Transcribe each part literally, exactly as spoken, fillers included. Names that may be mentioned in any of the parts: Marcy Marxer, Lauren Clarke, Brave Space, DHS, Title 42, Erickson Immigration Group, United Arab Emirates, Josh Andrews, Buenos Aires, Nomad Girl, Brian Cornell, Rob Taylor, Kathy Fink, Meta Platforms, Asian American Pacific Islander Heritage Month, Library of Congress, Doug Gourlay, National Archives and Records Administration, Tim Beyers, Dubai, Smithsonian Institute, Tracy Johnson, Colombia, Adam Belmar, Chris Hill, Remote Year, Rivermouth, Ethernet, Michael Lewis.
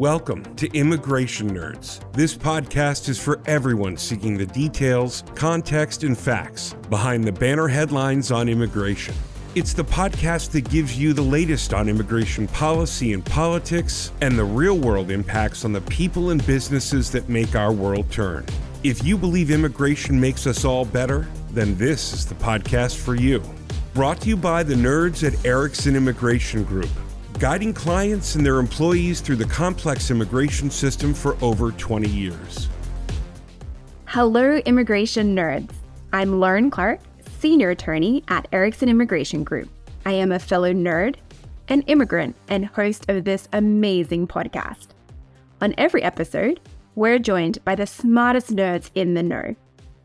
Welcome to Immigration Nerds. This podcast is for everyone seeking the details, context, and facts behind the banner headlines on immigration. It's the podcast that gives you the latest on immigration policy and politics and the real-world impacts on the people and businesses that make our world turn. If you believe immigration makes us all better, then this is the podcast for you. Brought to you by the nerds at Erickson Immigration Group, guiding clients and their employees through the complex immigration system for over twenty years. Hello, immigration nerds. I'm Lauren Clarke, Senior Attorney at Erickson Immigration Group. I am a fellow nerd, an immigrant, and host of this amazing podcast. On every episode, we're joined by the smartest nerds in the know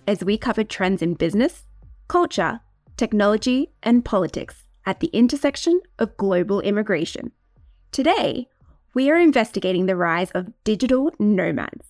as we cover trends in business, culture, technology, and politics at the intersection of global immigration. Today, we are investigating the rise of digital nomads,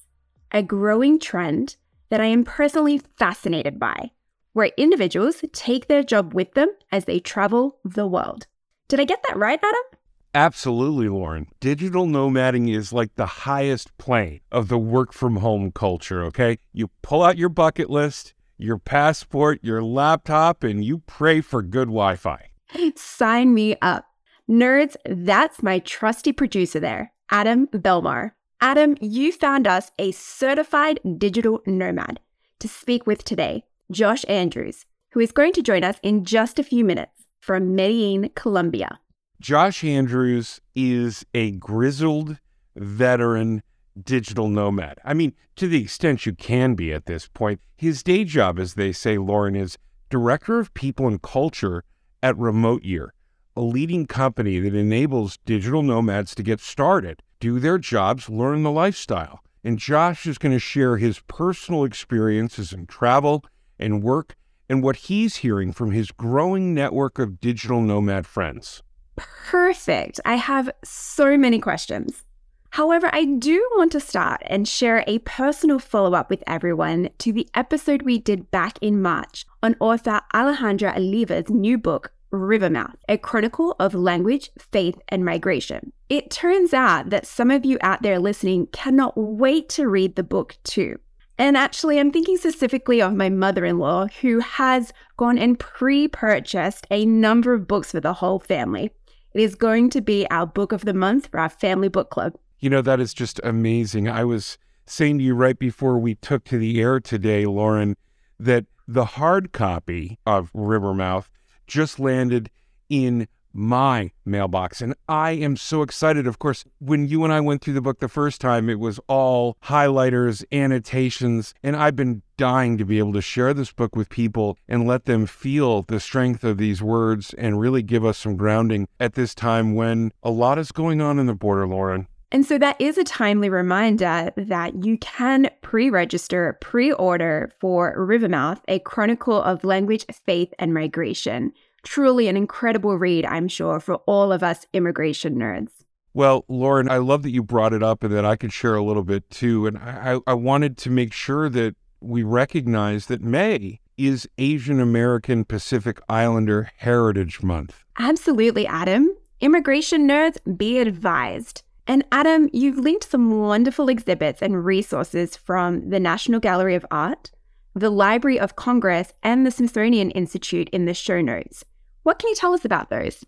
a growing trend that I am personally fascinated by, where individuals take their job with them as they travel the world. Did I get that right, Adam? Absolutely, Lauren. Digital nomading is like the highest plane of the work from home culture, okay? You pull out your bucket list, your passport, your laptop, and you pray for good Wi-Fi. Sign me up. Nerds, that's my trusty producer there, Adam Belmar. Adam, you found us a certified digital nomad to speak with today, Josh Andrews, who is going to join us in just a few minutes from Medellin, Colombia. Josh Andrews is a grizzled veteran digital nomad. I mean, to the extent you can be at this point. His day job, as they say, Lauren, is Director of People and Culture at Remote Year, a leading company that enables digital nomads to get started, do their jobs, learn the lifestyle. And Josh is going to share his personal experiences in travel and work and what he's hearing from his growing network of digital nomad friends. Perfect. I have so many questions. However, I do want to start and share a personal follow-up with everyone to the episode we did back in March on author Alejandra Oliva's new book, Rivermouth, A Chronicle of Language, Faith, and Migration. It turns out that some of you out there listening cannot wait to read the book too. And actually, I'm thinking specifically of my mother-in-law, who has gone and pre-purchased a number of books for the whole family. It is going to be our book of the month for our family book club. You know, that is just amazing. I was saying to you right before we took to the air today, Lauren, that the hard copy of Rivermouth just landed in my mailbox. And I am so excited. Of course, when you and I went through the book the first time, it was all highlighters, annotations, and I've been dying to be able to share this book with people and let them feel the strength of these words and really give us some grounding at this time when a lot is going on in the border, Lauren. And so that is a timely reminder that you can pre-register, pre-order for Rivermouth, A Chronicle of Language, Faith, and Migration. Truly an incredible read, I'm sure, for all of us immigration nerds. Well, Lauren, I love that you brought it up and that I could share a little bit too. And I, I wanted to make sure that we recognize that May is Asian American Pacific Islander Heritage Month. Absolutely, Adam. Immigration nerds, be advised. And Adam, you've linked some wonderful exhibits and resources from the National Gallery of Art, the Library of Congress, and the Smithsonian Institute in the show notes. What can you tell us about those?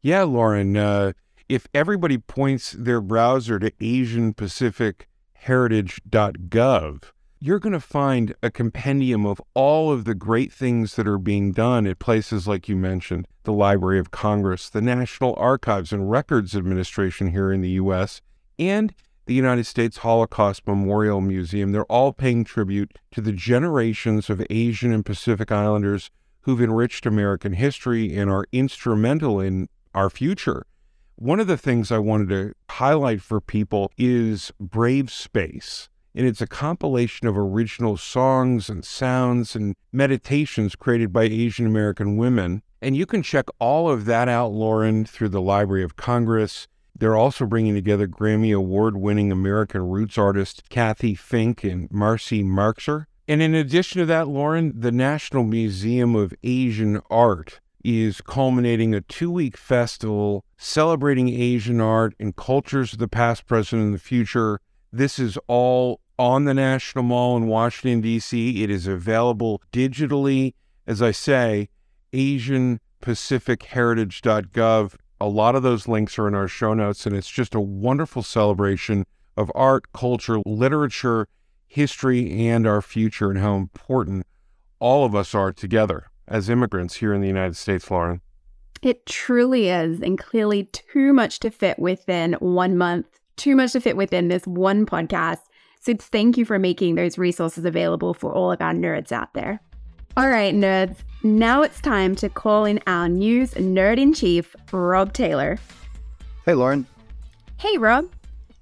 Yeah, Lauren, uh, if everybody points their browser to Asian Pacific Heritage dot gov, you're going to find a compendium of all of the great things that are being done at places like you mentioned, the Library of Congress, the National Archives and Records Administration here in the U S, and the United States Holocaust Memorial Museum. They're all paying tribute to the generations of Asian and Pacific Islanders who've enriched American history and are instrumental in our future. One of the things I wanted to highlight for people is Brave Space. And it's a compilation of original songs and sounds and meditations created by Asian American women. And you can check all of that out, Lauren, through the Library of Congress. They're also bringing together Grammy Award-winning American roots artist Kathy Fink and Marcy Marxer. And in addition to that, Lauren, the National Museum of Asian Art is culminating a two-week festival celebrating Asian art and cultures of the past, present, and the future. This is all on the National Mall in Washington, D C. It is available digitally. As I say, Asian Pacific Heritage dot gov. A lot of those links are in our show notes, and it's just a wonderful celebration of art, culture, literature, history, and our future, and how important all of us are together as immigrants here in the United States, Lauren. It truly is, and clearly too much to fit within one month, too much to fit within this one podcast. So thank you for making those resources available for all of our nerds out there. All right, nerds, now it's time to call in our news nerd-in-chief, Rob Taylor. Hey, Lauren. Hey, Rob.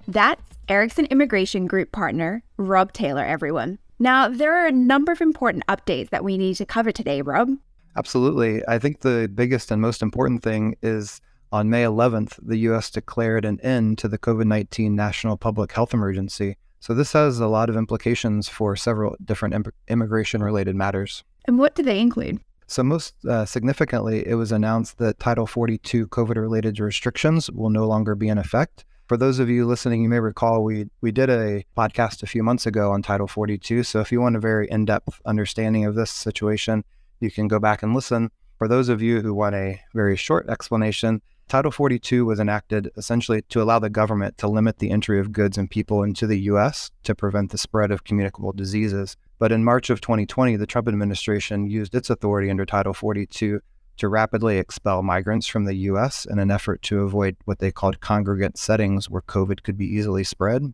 That's Erickson Immigration Group partner, Rob Taylor, everyone. Now, there are a number of important updates that we need to cover today, Rob. Absolutely. I think the biggest and most important thing is on May eleventh, the U S declared an end to the COVID nineteen National Public Health Emergency. So this has a lot of implications for several different im- immigration-related matters. And what do they include? So most uh, significantly, it was announced that Title forty-two COVID-related restrictions will no longer be in effect. For those of you listening, you may recall we we did a podcast a few months ago on Title forty-two. So if you want a very in-depth understanding of this situation, you can go back and listen. For those of you who want a very short explanation, Title forty-two was enacted essentially to allow the government to limit the entry of goods and people into the U S to prevent the spread of communicable diseases. But in March of twenty twenty, the Trump administration used its authority under Title forty-two to rapidly expel migrants from the U S in an effort to avoid what they called congregate settings where COVID could be easily spread.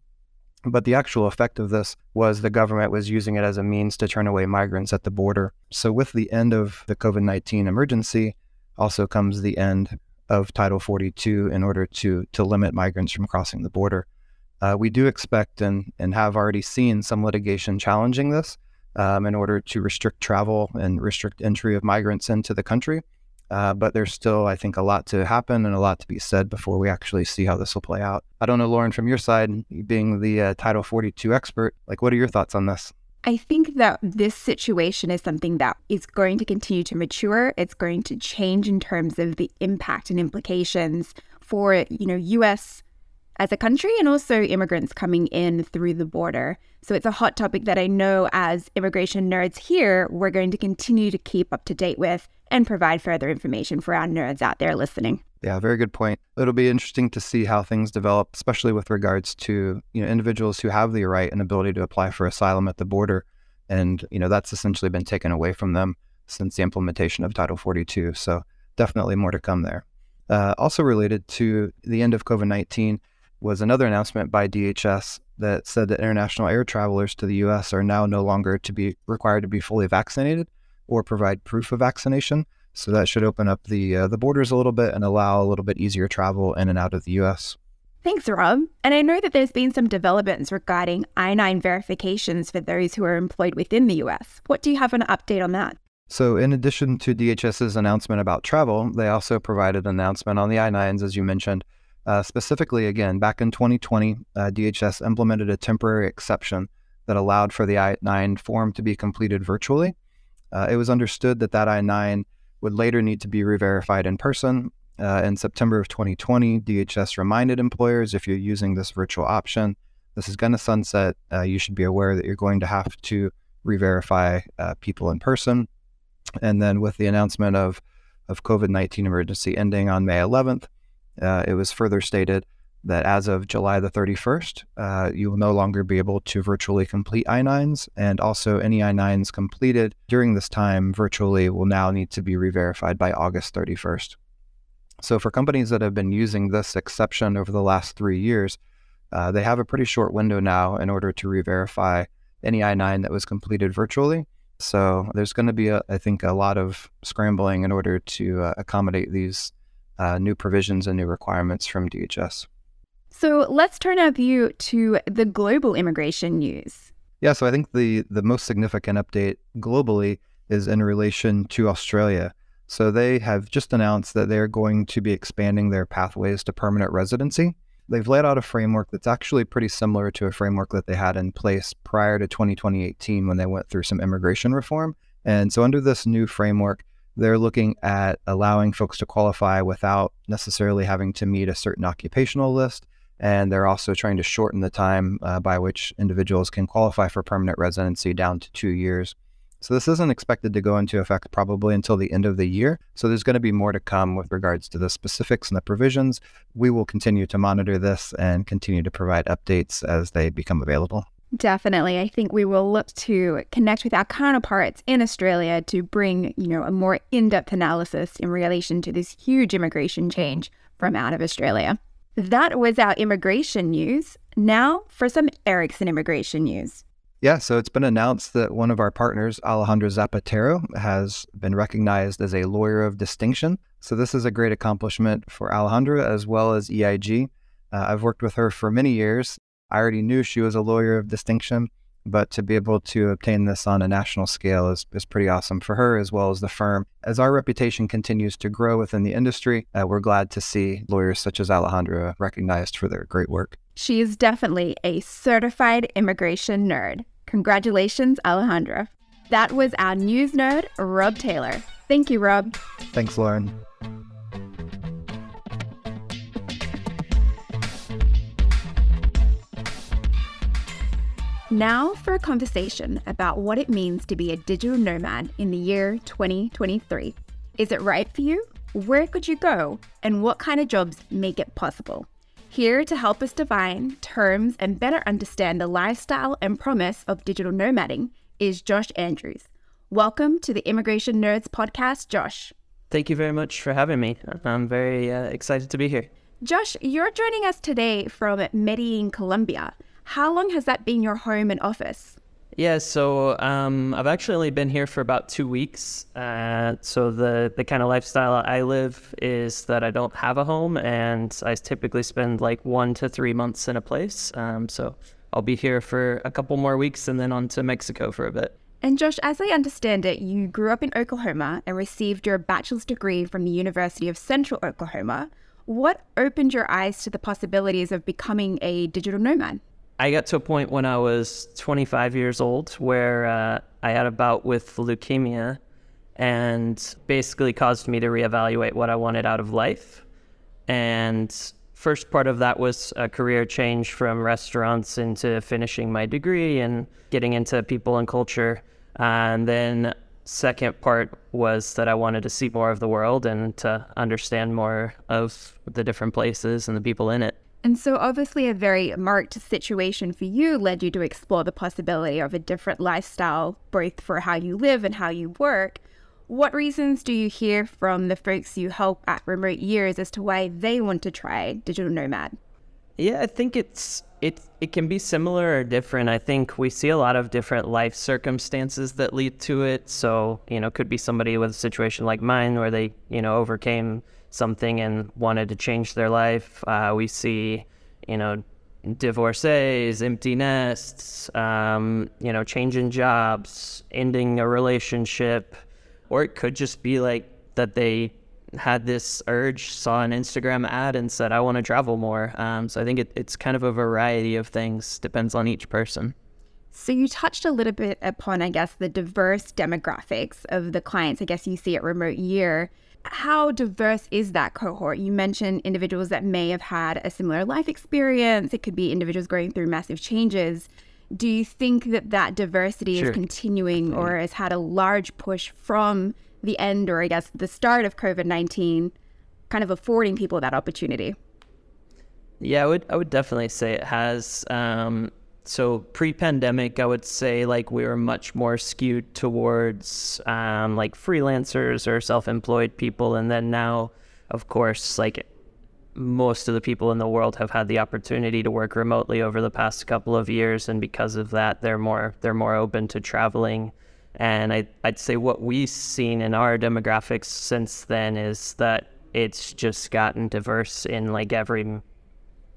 But the actual effect of this was the government was using it as a means to turn away migrants at the border. So with the end of the COVID nineteen emergency also comes the end of Title forty-two in order to to limit migrants from crossing the border. Uh, we do expect and, and have already seen some litigation challenging this um, in order to restrict travel and restrict entry of migrants into the country. Uh, but there's still, I think, a lot to happen and a lot to be said before we actually see how this will play out. I don't know, Lauren, from your side, being the uh, Title forty-two expert, like, what are your thoughts on this? I think that this situation is something that is going to continue to mature. It's going to change in terms of the impact and implications for, you know, U S as a country and also immigrants coming in through the border. So it's a hot topic that I know as immigration nerds here, we're going to continue to keep up to date with and provide further information for our nerds out there listening. Yeah, very good point. It'll be interesting to see how things develop, especially with regards to, you know, individuals who have the right and ability to apply for asylum at the border. And, you know, that's essentially been taken away from them since the implementation of Title forty-two. So definitely more to come there. Uh, also related to the end of COVID nineteen was another announcement by D H S that said that international air travelers to the U S are now no longer to be required to be fully vaccinated or provide proof of vaccination. So that should open up the uh, the borders a little bit and allow a little bit easier travel in and out of the U S. Thanks, Rob. And I know that there's been some developments regarding I nine verifications for those who are employed within the U S. What do you have an update on that? So in addition to DHS's announcement about travel, they also provided an announcement on the I nines, as you mentioned. Uh, specifically, again, back in twenty twenty, uh, D H S implemented a temporary exception that allowed for the I nine form to be completed virtually. Uh, it was understood that that I nine would later need to be re-verified in person. Uh, in September of twenty twenty, D H S reminded employers, if you're using this virtual option, this is going to sunset. Uh, you should be aware that you're going to have to re-verify uh, people in person. And then with the announcement of, of COVID nineteen emergency ending on May eleventh, uh, it was further stated that as of July the thirty-first, uh, you will no longer be able to virtually complete I nines, and also any I nines completed during this time virtually will now need to be re-verified by August thirty-first. So for companies that have been using this exception over the last three years, uh, they have a pretty short window now in order to re-verify any I nine that was completed virtually. So there's going to be, a, I think, a lot of scrambling in order to uh, accommodate these uh, new provisions and new requirements from D H S. So let's turn our view to the global immigration news. Yeah, so I think the, the most significant update globally is in relation to Australia. So they have just announced that they're going to be expanding their pathways to permanent residency. They've laid out a framework that's actually pretty similar to a framework that they had in place prior to twenty eighteen when they went through some immigration reform. And so under this new framework, They're looking at allowing folks to qualify without necessarily having to meet a certain occupational list. And they're also trying to shorten the time uh, by which individuals can qualify for permanent residency down to two years. So this isn't expected to go into effect probably until the end of the year. So there's going to be more to come with regards to the specifics and the provisions. We will continue to monitor this and continue to provide updates as they become available. Definitely. I think we will look to connect with our counterparts in Australia to bring, you know, a more in-depth analysis in relation to this huge immigration change from out of Australia. That was our immigration news. Now for some Erickson immigration news. Yeah, so it's been announced that one of our partners, Alejandra Zapatero, has been recognized as a Lawyer of Distinction. So this is a great accomplishment for Alejandra as well as E I G. Uh, I've worked with her for many years. I already knew she was a Lawyer of Distinction, but to be able to obtain this on a national scale is, is pretty awesome for her as well as the firm. As our reputation continues to grow within the industry, uh, we're glad to see lawyers such as Alejandra recognized for their great work. She is definitely a certified immigration nerd. Congratulations, Alejandra. That was our news nerd, Rob Taylor. Thank you, Rob. Thanks, Lauren. Now for a conversation about what it means to be a digital nomad in the year twenty twenty-three. Is it right for you? Where could you go? And what kind of jobs make it possible? Here to help us define terms and better understand the lifestyle and promise of digital nomading is Josh Andrews. Welcome to the Immigration Nerds podcast, Josh. Thank you very much for having me. I'm very uh, excited to be here. Josh, you're joining us today from Medellin, Colombia. How long has that been your home and office? Yeah, so um, I've actually only been here for about two weeks. Uh, so the, the kind of lifestyle I live is that I don't have a home, and I typically spend like one to three months in a place. Um, so I'll be here for a couple more weeks and then on to Mexico for a bit. And Josh, as I understand it, you grew up in Oklahoma and received your bachelor's degree from the University of Central Oklahoma. What opened your eyes to the possibilities of becoming a digital nomad? I got to a point when I was twenty-five years old where uh, I had a bout with leukemia and basically caused me to reevaluate what I wanted out of life. And first part of that was a career change from restaurants into finishing my degree and getting into people and culture. And then second part was that I wanted to see more of the world and to understand more of the different places and the people in it. And so obviously a very marked situation for you led you to explore the possibility of a different lifestyle, both for how you live and how you work. What reasons do you hear from the folks you help at Remote Years as to why they want to try digital nomad? Yeah, I think it's it it can be similar or different. I think we see a lot of different life circumstances that lead to it. So, you know, could be somebody with a situation like mine where they, you know, overcame something and wanted to change their life. Uh, we see, you know, divorcees, empty nests, um, you know, changing jobs, ending a relationship, or it could just be like that they had this urge, saw an Instagram ad and said, I want to travel more. Um, so I think it, it's kind of a variety of things, depends on each person. So you touched a little bit upon, I guess, the diverse demographics of the clients, I guess you see at Remote Year. How diverse is that cohort? You mentioned individuals that may have had a similar life experience. It could be individuals going through massive changes. Do you think that that diversity Sure. is continuing or has had a large push from the end or I guess the start of COVID nineteen, kind of affording people that opportunity? Yeah, I would, I would definitely say it has. Um, so pre-pandemic, I would say like we were much more skewed towards um, like freelancers or self-employed people. And then now, of course, like most of the people in the world have had the opportunity to work remotely over the past couple of years. And because of that, they're more they're more open to traveling. And I, I'd say what we've seen in our demographics since then is that it's just gotten diverse in like every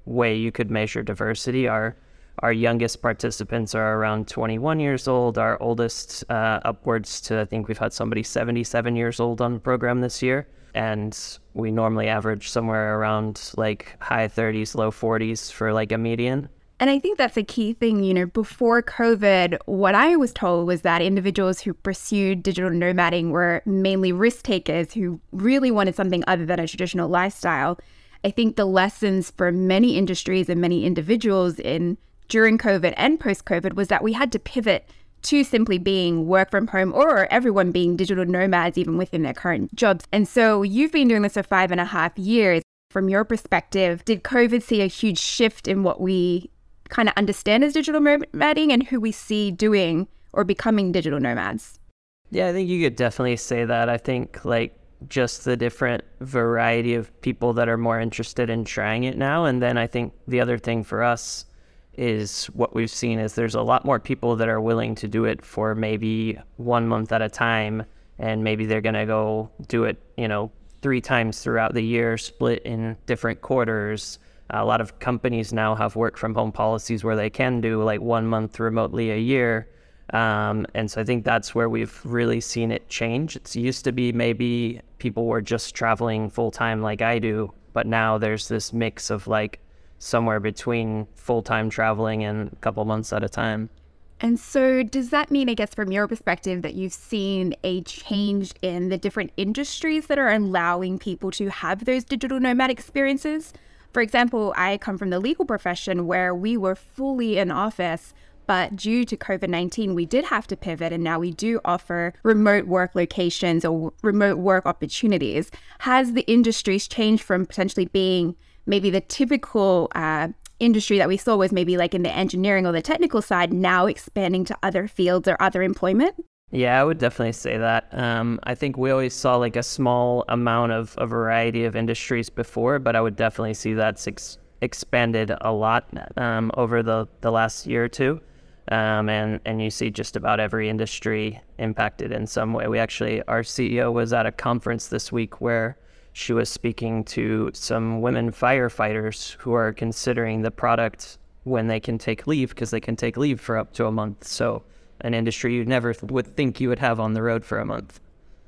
way you could measure diversity. Our our youngest participants are around twenty-one years old. Our oldest uh, upwards to, I think we've had somebody seventy-seven years old on the program this year. And we normally average somewhere around like high thirties, low forties for like a median. And I think that's a key thing. You know, before COVID, what I was told was that individuals who pursued digital nomading were mainly risk takers who really wanted something other than a traditional lifestyle. I think the lessons for many industries and many individuals in during COVID and post-COVID was that we had to pivot to simply being work from home, or everyone being digital nomads, even within their current jobs. And so you've been doing this for five and a half years. From your perspective, did COVID see a huge shift in what we kind of understand as digital nomading and who we see doing or becoming digital nomads? Yeah, I think you could definitely say that. I think like just the different variety of people that are more interested in trying it now. And then I think the other thing for us is what we've seen is there's a lot more people that are willing to do it for maybe one month at a time. And maybe they're going to go do it, you know, three times throughout the year, split in different quarters. A lot of companies now have work from home policies where they can do like one month remotely a year. Um, and so I think that's where we've really seen it change. It used to be maybe people were just traveling full time like I do, but now there's this mix of like somewhere between full time traveling and a couple months at a time. And so does that mean, I guess, from your perspective, that you've seen a change in the different industries that are allowing people to have those digital nomad experiences? For example, I come from the legal profession where we were fully in office, but due to COVID nineteen, we did have to pivot, and now we do offer remote work locations or remote work opportunities. Has the industries changed from potentially being maybe the typical uh, industry that we saw was maybe like in the engineering or the technical side, now expanding to other fields or other employment? Yeah, I would definitely say that. Um, I think we always saw like a small amount of a variety of industries before, but I would definitely see that's ex- expanded a lot um, over the, the last year or two. Um, and, and you see just about every industry impacted in some way. We actually, our C E O was at a conference this week where she was speaking to some women firefighters who are considering the product when they can take leave, because they can take leave for up to a month. So an industry you never th- would think you would have on the road for a month.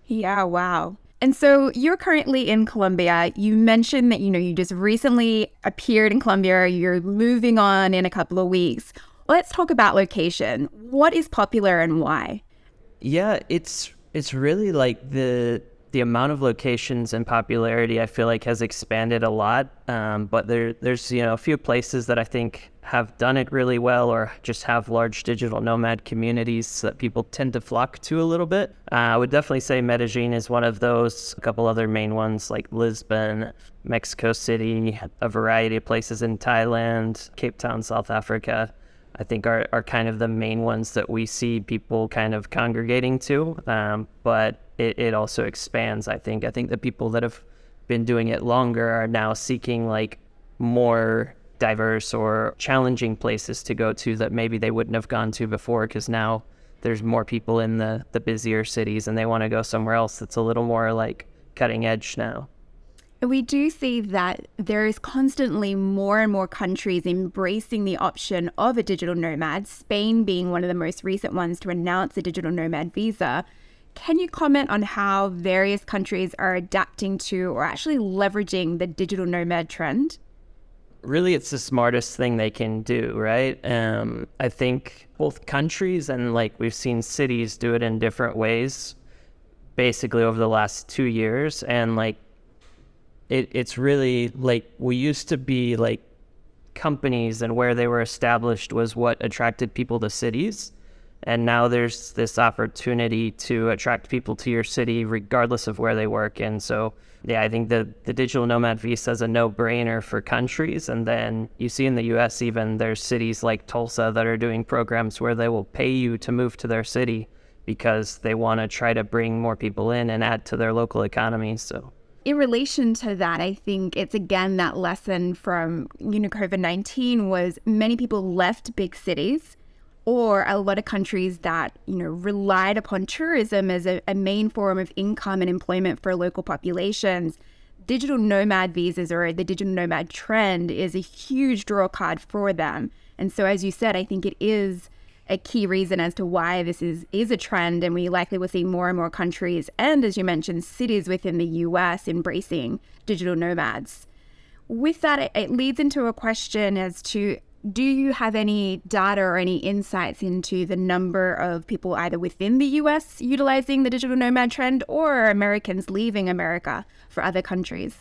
Yeah, wow. And so you're currently in Colombia. You mentioned that, you know, you just recently appeared in Colombia. You're moving on in a couple of weeks. Let's talk about location. What is popular and why? Yeah, it's it's really like the the amount of locations and popularity I feel like has expanded a lot. Um, but there there's, you know, a few places that I think have done it really well or just have large digital nomad communities that people tend to flock to a little bit. Uh, I would definitely say Medellin is one of those, a couple other main ones like Lisbon, Mexico City, a variety of places in Thailand, Cape Town, South Africa, I think are, are kind of the main ones that we see people kind of congregating to. Um, but it, it also expands, I think. I think the people that have been doing it longer are now seeking like more diverse or challenging places to go to that maybe they wouldn't have gone to before, because now there's more people in the, the busier cities and they want to go somewhere else that's a little more like cutting edge now. We do see that there is constantly more and more countries embracing the option of a digital nomad, Spain being one of the most recent ones to announce a digital nomad visa. Can you comment on how various countries are adapting to or actually leveraging the digital nomad trend? Really, it's the smartest thing they can do, right? Um, I think both countries and like we've seen cities do it in different ways basically over the last two years. And like It, it's really like we used to be like companies and where they were established was what attracted people to cities. And now there's this opportunity to attract people to your city regardless of where they work. And so, yeah, I think the, the digital nomad visa is a no-brainer for countries. And then you see in the U S even there's cities like Tulsa that are doing programs where they will pay you to move to their city because they want to try to bring more people in and add to their local economy. So. In relation to that, I think it's again that lesson from, you know, COVID nineteen was many people left big cities, or a lot of countries that, you know, relied upon tourism as a, a main form of income and employment for local populations. Digital nomad visas or the digital nomad trend is a huge draw card for them. And so, as you said, I think it is a key reason as to why this is, is a trend, and we likely will see more and more countries and, as you mentioned, cities within the U S embracing digital nomads. With that, it, it leads into a question as to Do you have any data or any insights into the number of people either within the U S utilizing the digital nomad trend or Americans leaving America for other countries?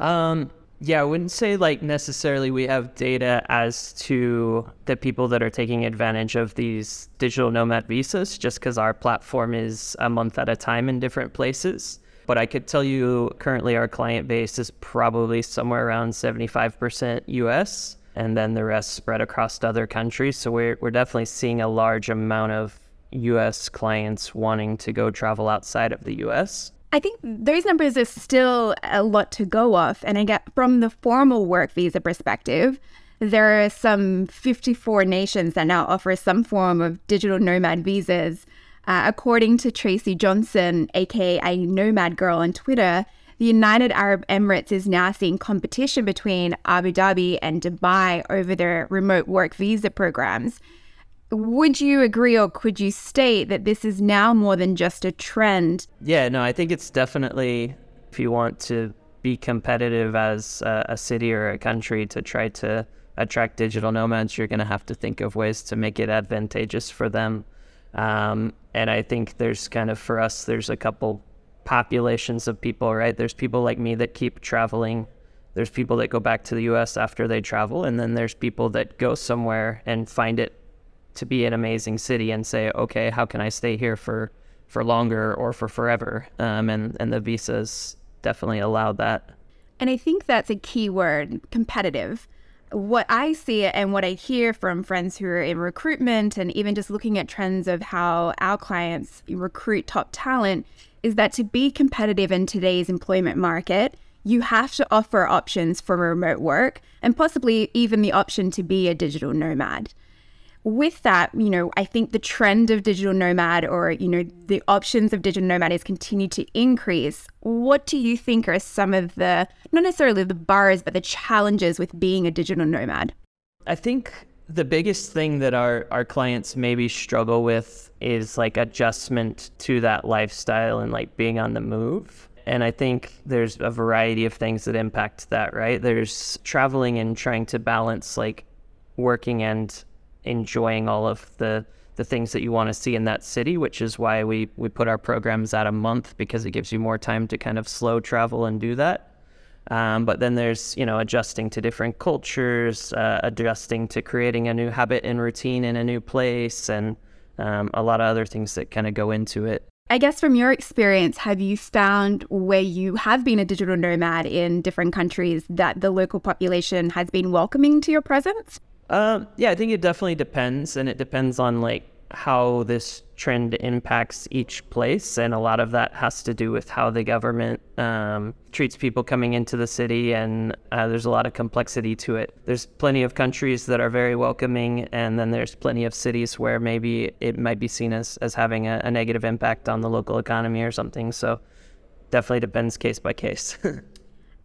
Um, yeah, I wouldn't say like necessarily we have data as to the people that are taking advantage of these digital nomad visas, just because our platform is a month at a time in different places. But I could tell you currently our client base is probably somewhere around seventy-five percent U S, and then the rest spread across other countries. So we're we're definitely seeing a large amount of U S clients wanting to go travel outside of the U S. I think those numbers are still a lot to go off. And I get from the formal work visa perspective, there are some fifty-four nations that now offer some form of digital nomad visas. Uh, according to Tracy Johnson, aka Nomad Girl on Twitter, the United Arab Emirates is now seeing competition between Abu Dhabi and Dubai over their remote work visa programs. Would you agree, or could you state that this is now more than just a trend? Yeah, no, I think it's definitely, if you want to be competitive as a, a city or a country to try to attract digital nomads, you're going to have to think of ways to make it advantageous for them. Um, and I think there's kind of, for us, there's a couple populations of people, right? There's people like me that keep traveling. There's people that go back to the U S after they travel. And then there's people that go somewhere and find it to be an amazing city and say, okay, how can I stay here for, for longer or for forever? Um, and, and the visas definitely allow that. And I think that's a key word, competitive. What I see and what I hear from friends who are in recruitment and even just looking at trends of how our clients recruit top talent is that to be competitive in today's employment market, you have to offer options for remote work and possibly even the option to be a digital nomad. With that, you know, I think the trend of digital nomad or, you know, the options of digital nomad has continued to increase. What do you think are some of the, not necessarily the bars, but the challenges with being a digital nomad? I think the biggest thing that our, our clients maybe struggle with is like adjustment to that lifestyle and like being on the move. And I think there's a variety of things that impact that, right? There's traveling and trying to balance like working and enjoying all of the, the things that you want to see in that city, which is why we, we put our programs out a month, because it gives you more time to kind of slow travel and do that. Um, but then there's, you know, adjusting to different cultures, uh, adjusting to creating a new habit and routine in a new place, and um, a lot of other things that kind of go into it. I guess from your experience, have you found where you have been a digital nomad in different countries that the local population has been welcoming to your presence? Uh, yeah, I think it definitely depends, and it depends on like how this trend impacts each place, and a lot of that has to do with how the government um, treats people coming into the city, and uh, there's a lot of complexity to it. There's plenty of countries that are very welcoming, and then there's plenty of cities where maybe it might be seen as, as having a, a negative impact on the local economy or something, so definitely depends case by case.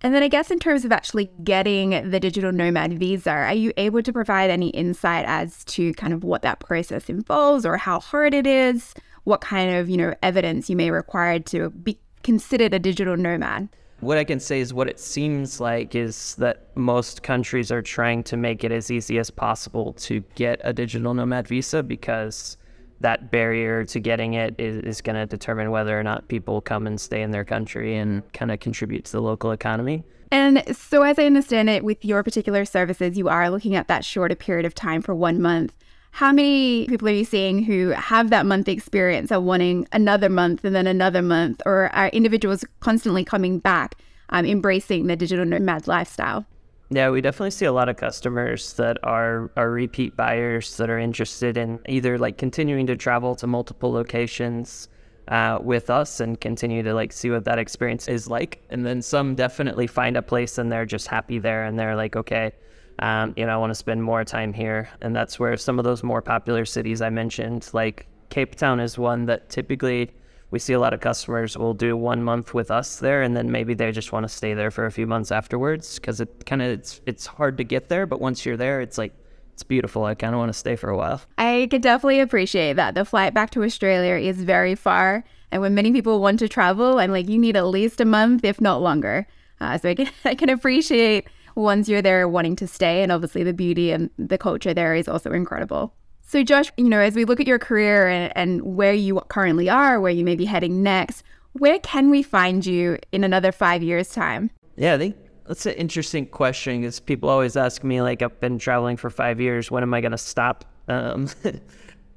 And then I guess in terms of actually getting the digital nomad visa, are you able to provide any insight as to kind of what that process involves or how hard it is, what kind of, you know, evidence you may require to be considered a digital nomad? What I can say is what it seems like is that most countries are trying to make it as easy as possible to get a digital nomad visa, because that barrier to getting it is, is going to determine whether or not people come and stay in their country and kind of contribute to the local economy. And so as I understand it, with your particular services, you are looking at that shorter period of time for one month. How many people are you seeing who have that month experience are wanting another month and then another month, or are individuals constantly coming back, um, embracing the digital nomad lifestyle? Yeah, we definitely see a lot of customers that are, are repeat buyers that are interested in either like continuing to travel to multiple locations uh, with us and continue to like see what that experience is like. And then some definitely find a place and they're just happy there and they're like, okay, um, you know, I want to spend more time here. And that's where some of those more popular cities I mentioned, like Cape Town is one that typically we see a lot of customers will do one month with us there, and then maybe they just want to stay there for a few months afterwards, because it kind of it's it's hard to get there, but once you're there, it's like it's beautiful. I kind of want to stay for a while. I could definitely appreciate that. The flight back to Australia is very far, and when many people want to travel, I'm like, you need at least a month, if not longer. Uh, so I can I can appreciate once you're there wanting to stay, and obviously the beauty and the culture there is also incredible. So Josh, you know, as we look at your career and, and where you currently are, where you may be heading next, where can we find you in another five years' time? Yeah, I think that's an interesting question, because people always ask me, like, I've been traveling for five years, when am I going to stop? Um,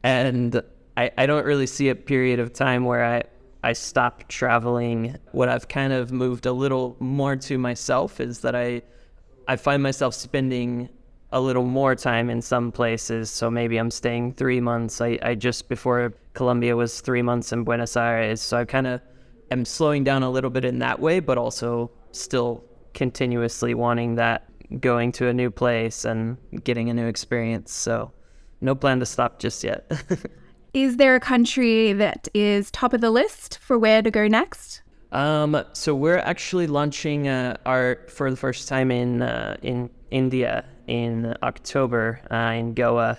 and I, I don't really see a period of time where I, I stop traveling. What I've kind of moved a little more to myself is that I, I find myself spending a little more time in some places. So maybe I'm staying three months. I, I just before Colombia was three months in Buenos Aires. So I kind of am slowing down a little bit in that way, but also still continuously wanting that, going to a new place and getting a new experience. So no plan to stop just yet. Is there a country that is top of the list for where to go next? Um, so we're actually launching uh, our for the first time in uh, in India in October uh, in Goa,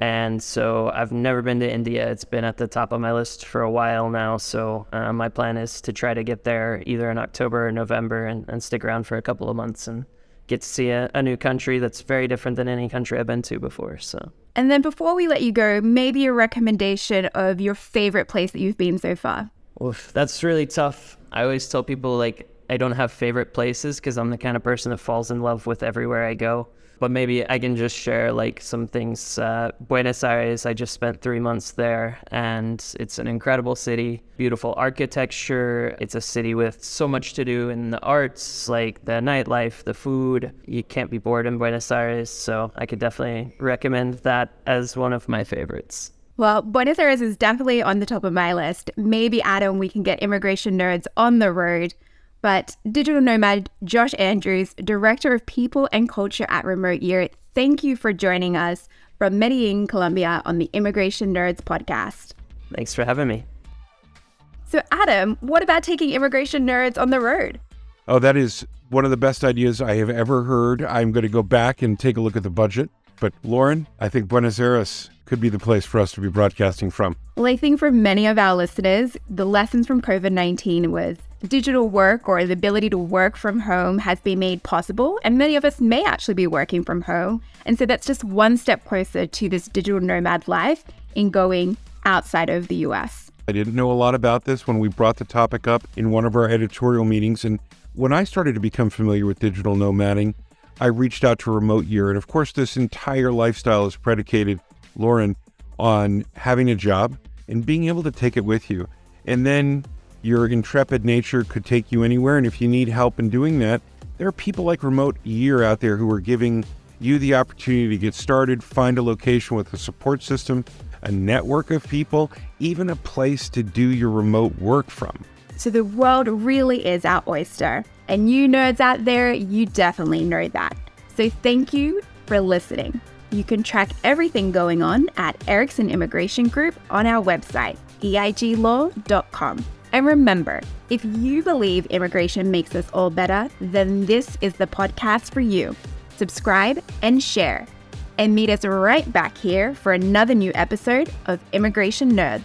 and so I've never been to India. It's been at the top of my list for a while now. So uh, my plan is to try to get there either in October or November and, and stick around for a couple of months and get to see a, a new country that's very different than any country I've been to before. So. And then before we let you go, maybe a recommendation of your favorite place that you've been so far. Oof, that's really tough. I always tell people, like, I don't have favorite places because I'm the kind of person that falls in love with everywhere I go. But maybe I can just share, like, some things. Uh, Buenos Aires, I just spent three months there, and it's an incredible city. Beautiful architecture. It's a city with so much to do in the arts, like the nightlife, the food. You can't be bored in Buenos Aires, so I could definitely recommend that as one of my favorites. Well, Buenos Aires is definitely on the top of my list. Maybe, Adam, we can get immigration nerds on the road. But digital nomad Josh Andrews, Director of People and Culture at Remote Year, thank you for joining us from Medellin, Colombia on the Immigration Nerds podcast. Thanks for having me. So Adam, what about taking immigration nerds on the road? Oh, that is one of the best ideas I have ever heard. I'm going to go back and take a look at the budget. But Lauren, I think Buenos Aires could be the place for us to be broadcasting from. Well, I think for many of our listeners, the lessons from covid nineteen was digital work or the ability to work from home has been made possible, and many of us may actually be working from home. And so that's just one step closer to this digital nomad life in going outside of the U S. I didn't know a lot about this when we brought the topic up in one of our editorial meetings. And when I started to become familiar with digital nomading, I reached out to Remote Year. And of course, this entire lifestyle is predicated, Lauren, on having a job and being able to take it with you. And then your intrepid nature could take you anywhere. And if you need help in doing that, there are people like Remote Year out there who are giving you the opportunity to get started, find a location with a support system, a network of people, even a place to do your remote work from. So the world really is our oyster. And you nerds out there, you definitely know that. So thank you for listening. You can track everything going on at Erickson Immigration Group on our website, eiglaw dot com. And remember, if you believe immigration makes us all better, then this is the podcast for you. Subscribe and share. And meet us right back here for another new episode of Immigration Nerds.